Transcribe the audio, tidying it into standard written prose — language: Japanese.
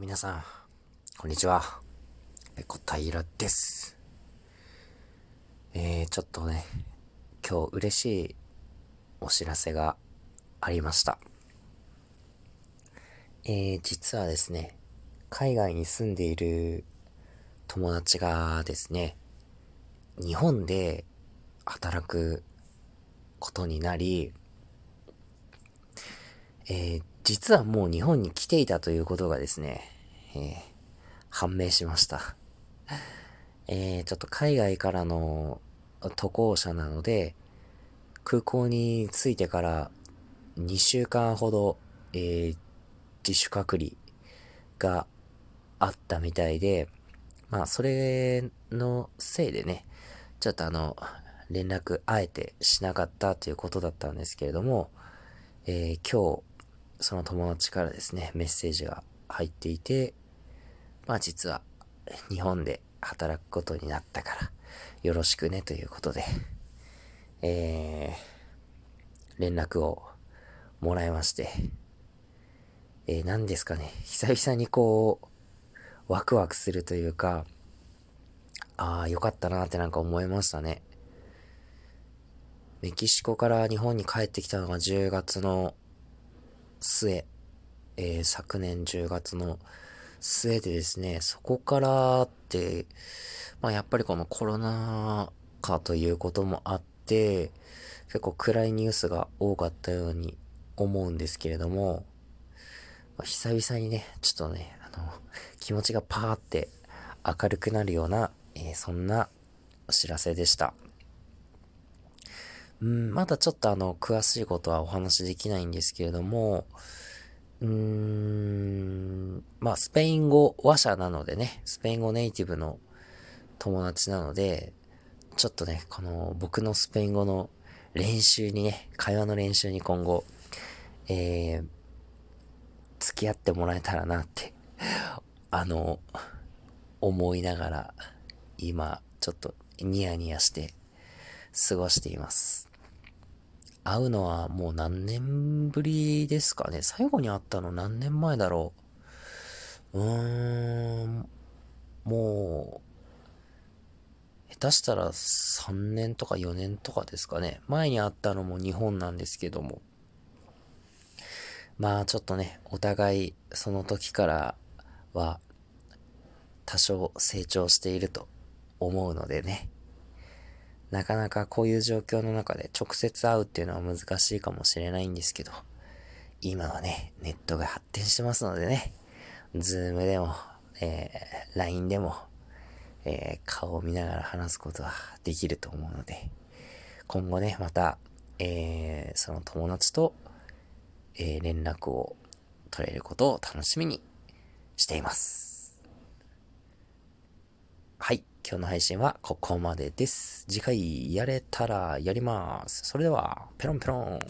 皆さんこんにちは、ペコ平です。ちょっとね、今日嬉しいお知らせがありました。実はですね、海外に住んでいる友達がですね、日本で働くことになり、実はもう日本に来ていたということがですね、判明しました。ちょっと海外からの渡航者なので、空港に着いてから2週間ほど、自主隔離があったみたいで、まあそれのせいでね、ちょっと連絡あえてしなかったということだったんですけれども、今日、その友達からですね、メッセージが入っていて、まあ実は日本で働くことになったからよろしくねということで、連絡をもらいまして、何ですかね、久々にこうワクワクするというか、ああよかったなってなんか思いましたね。メキシコから日本に帰ってきたのが10月の末、昨年10月の末でですね、そこからって、まあやっぱりこのコロナ禍ということもあって、結構暗いニュースが多かったように思うんですけれども、まあ、久々にね、ちょっとね、気持ちがパーって明るくなるような、そんなお知らせでした。まだちょっと詳しいことはお話しできないんですけれども、まあスペイン語話者なのでね、スペイン語ネイティブの友達なので、ちょっとね、この僕のスペイン語の練習にね、会話の練習に今後、付き合ってもらえたらなって、思いながら、今、ちょっとニヤニヤして過ごしています。会うのはもう何年ぶりですかね。最後に会ったの何年前だろう。もう、下手したら3年とか4年とかですかね。前に会ったのも日本なんですけども。まあちょっとね、お互いその時からは多少成長していると思うのでね。なかなかこういう状況の中で直接会うっていうのは難しいかもしれないんですけど、今はね、ネットが発展してますのでね、Zoom でも、LINE でも、顔を見ながら話すことはできると思うので、今後ね、また、その友達と、連絡を取れることを楽しみにしています。はい。今日の配信はここまでです。次回やれたらやります。それでは、ペロンペロン。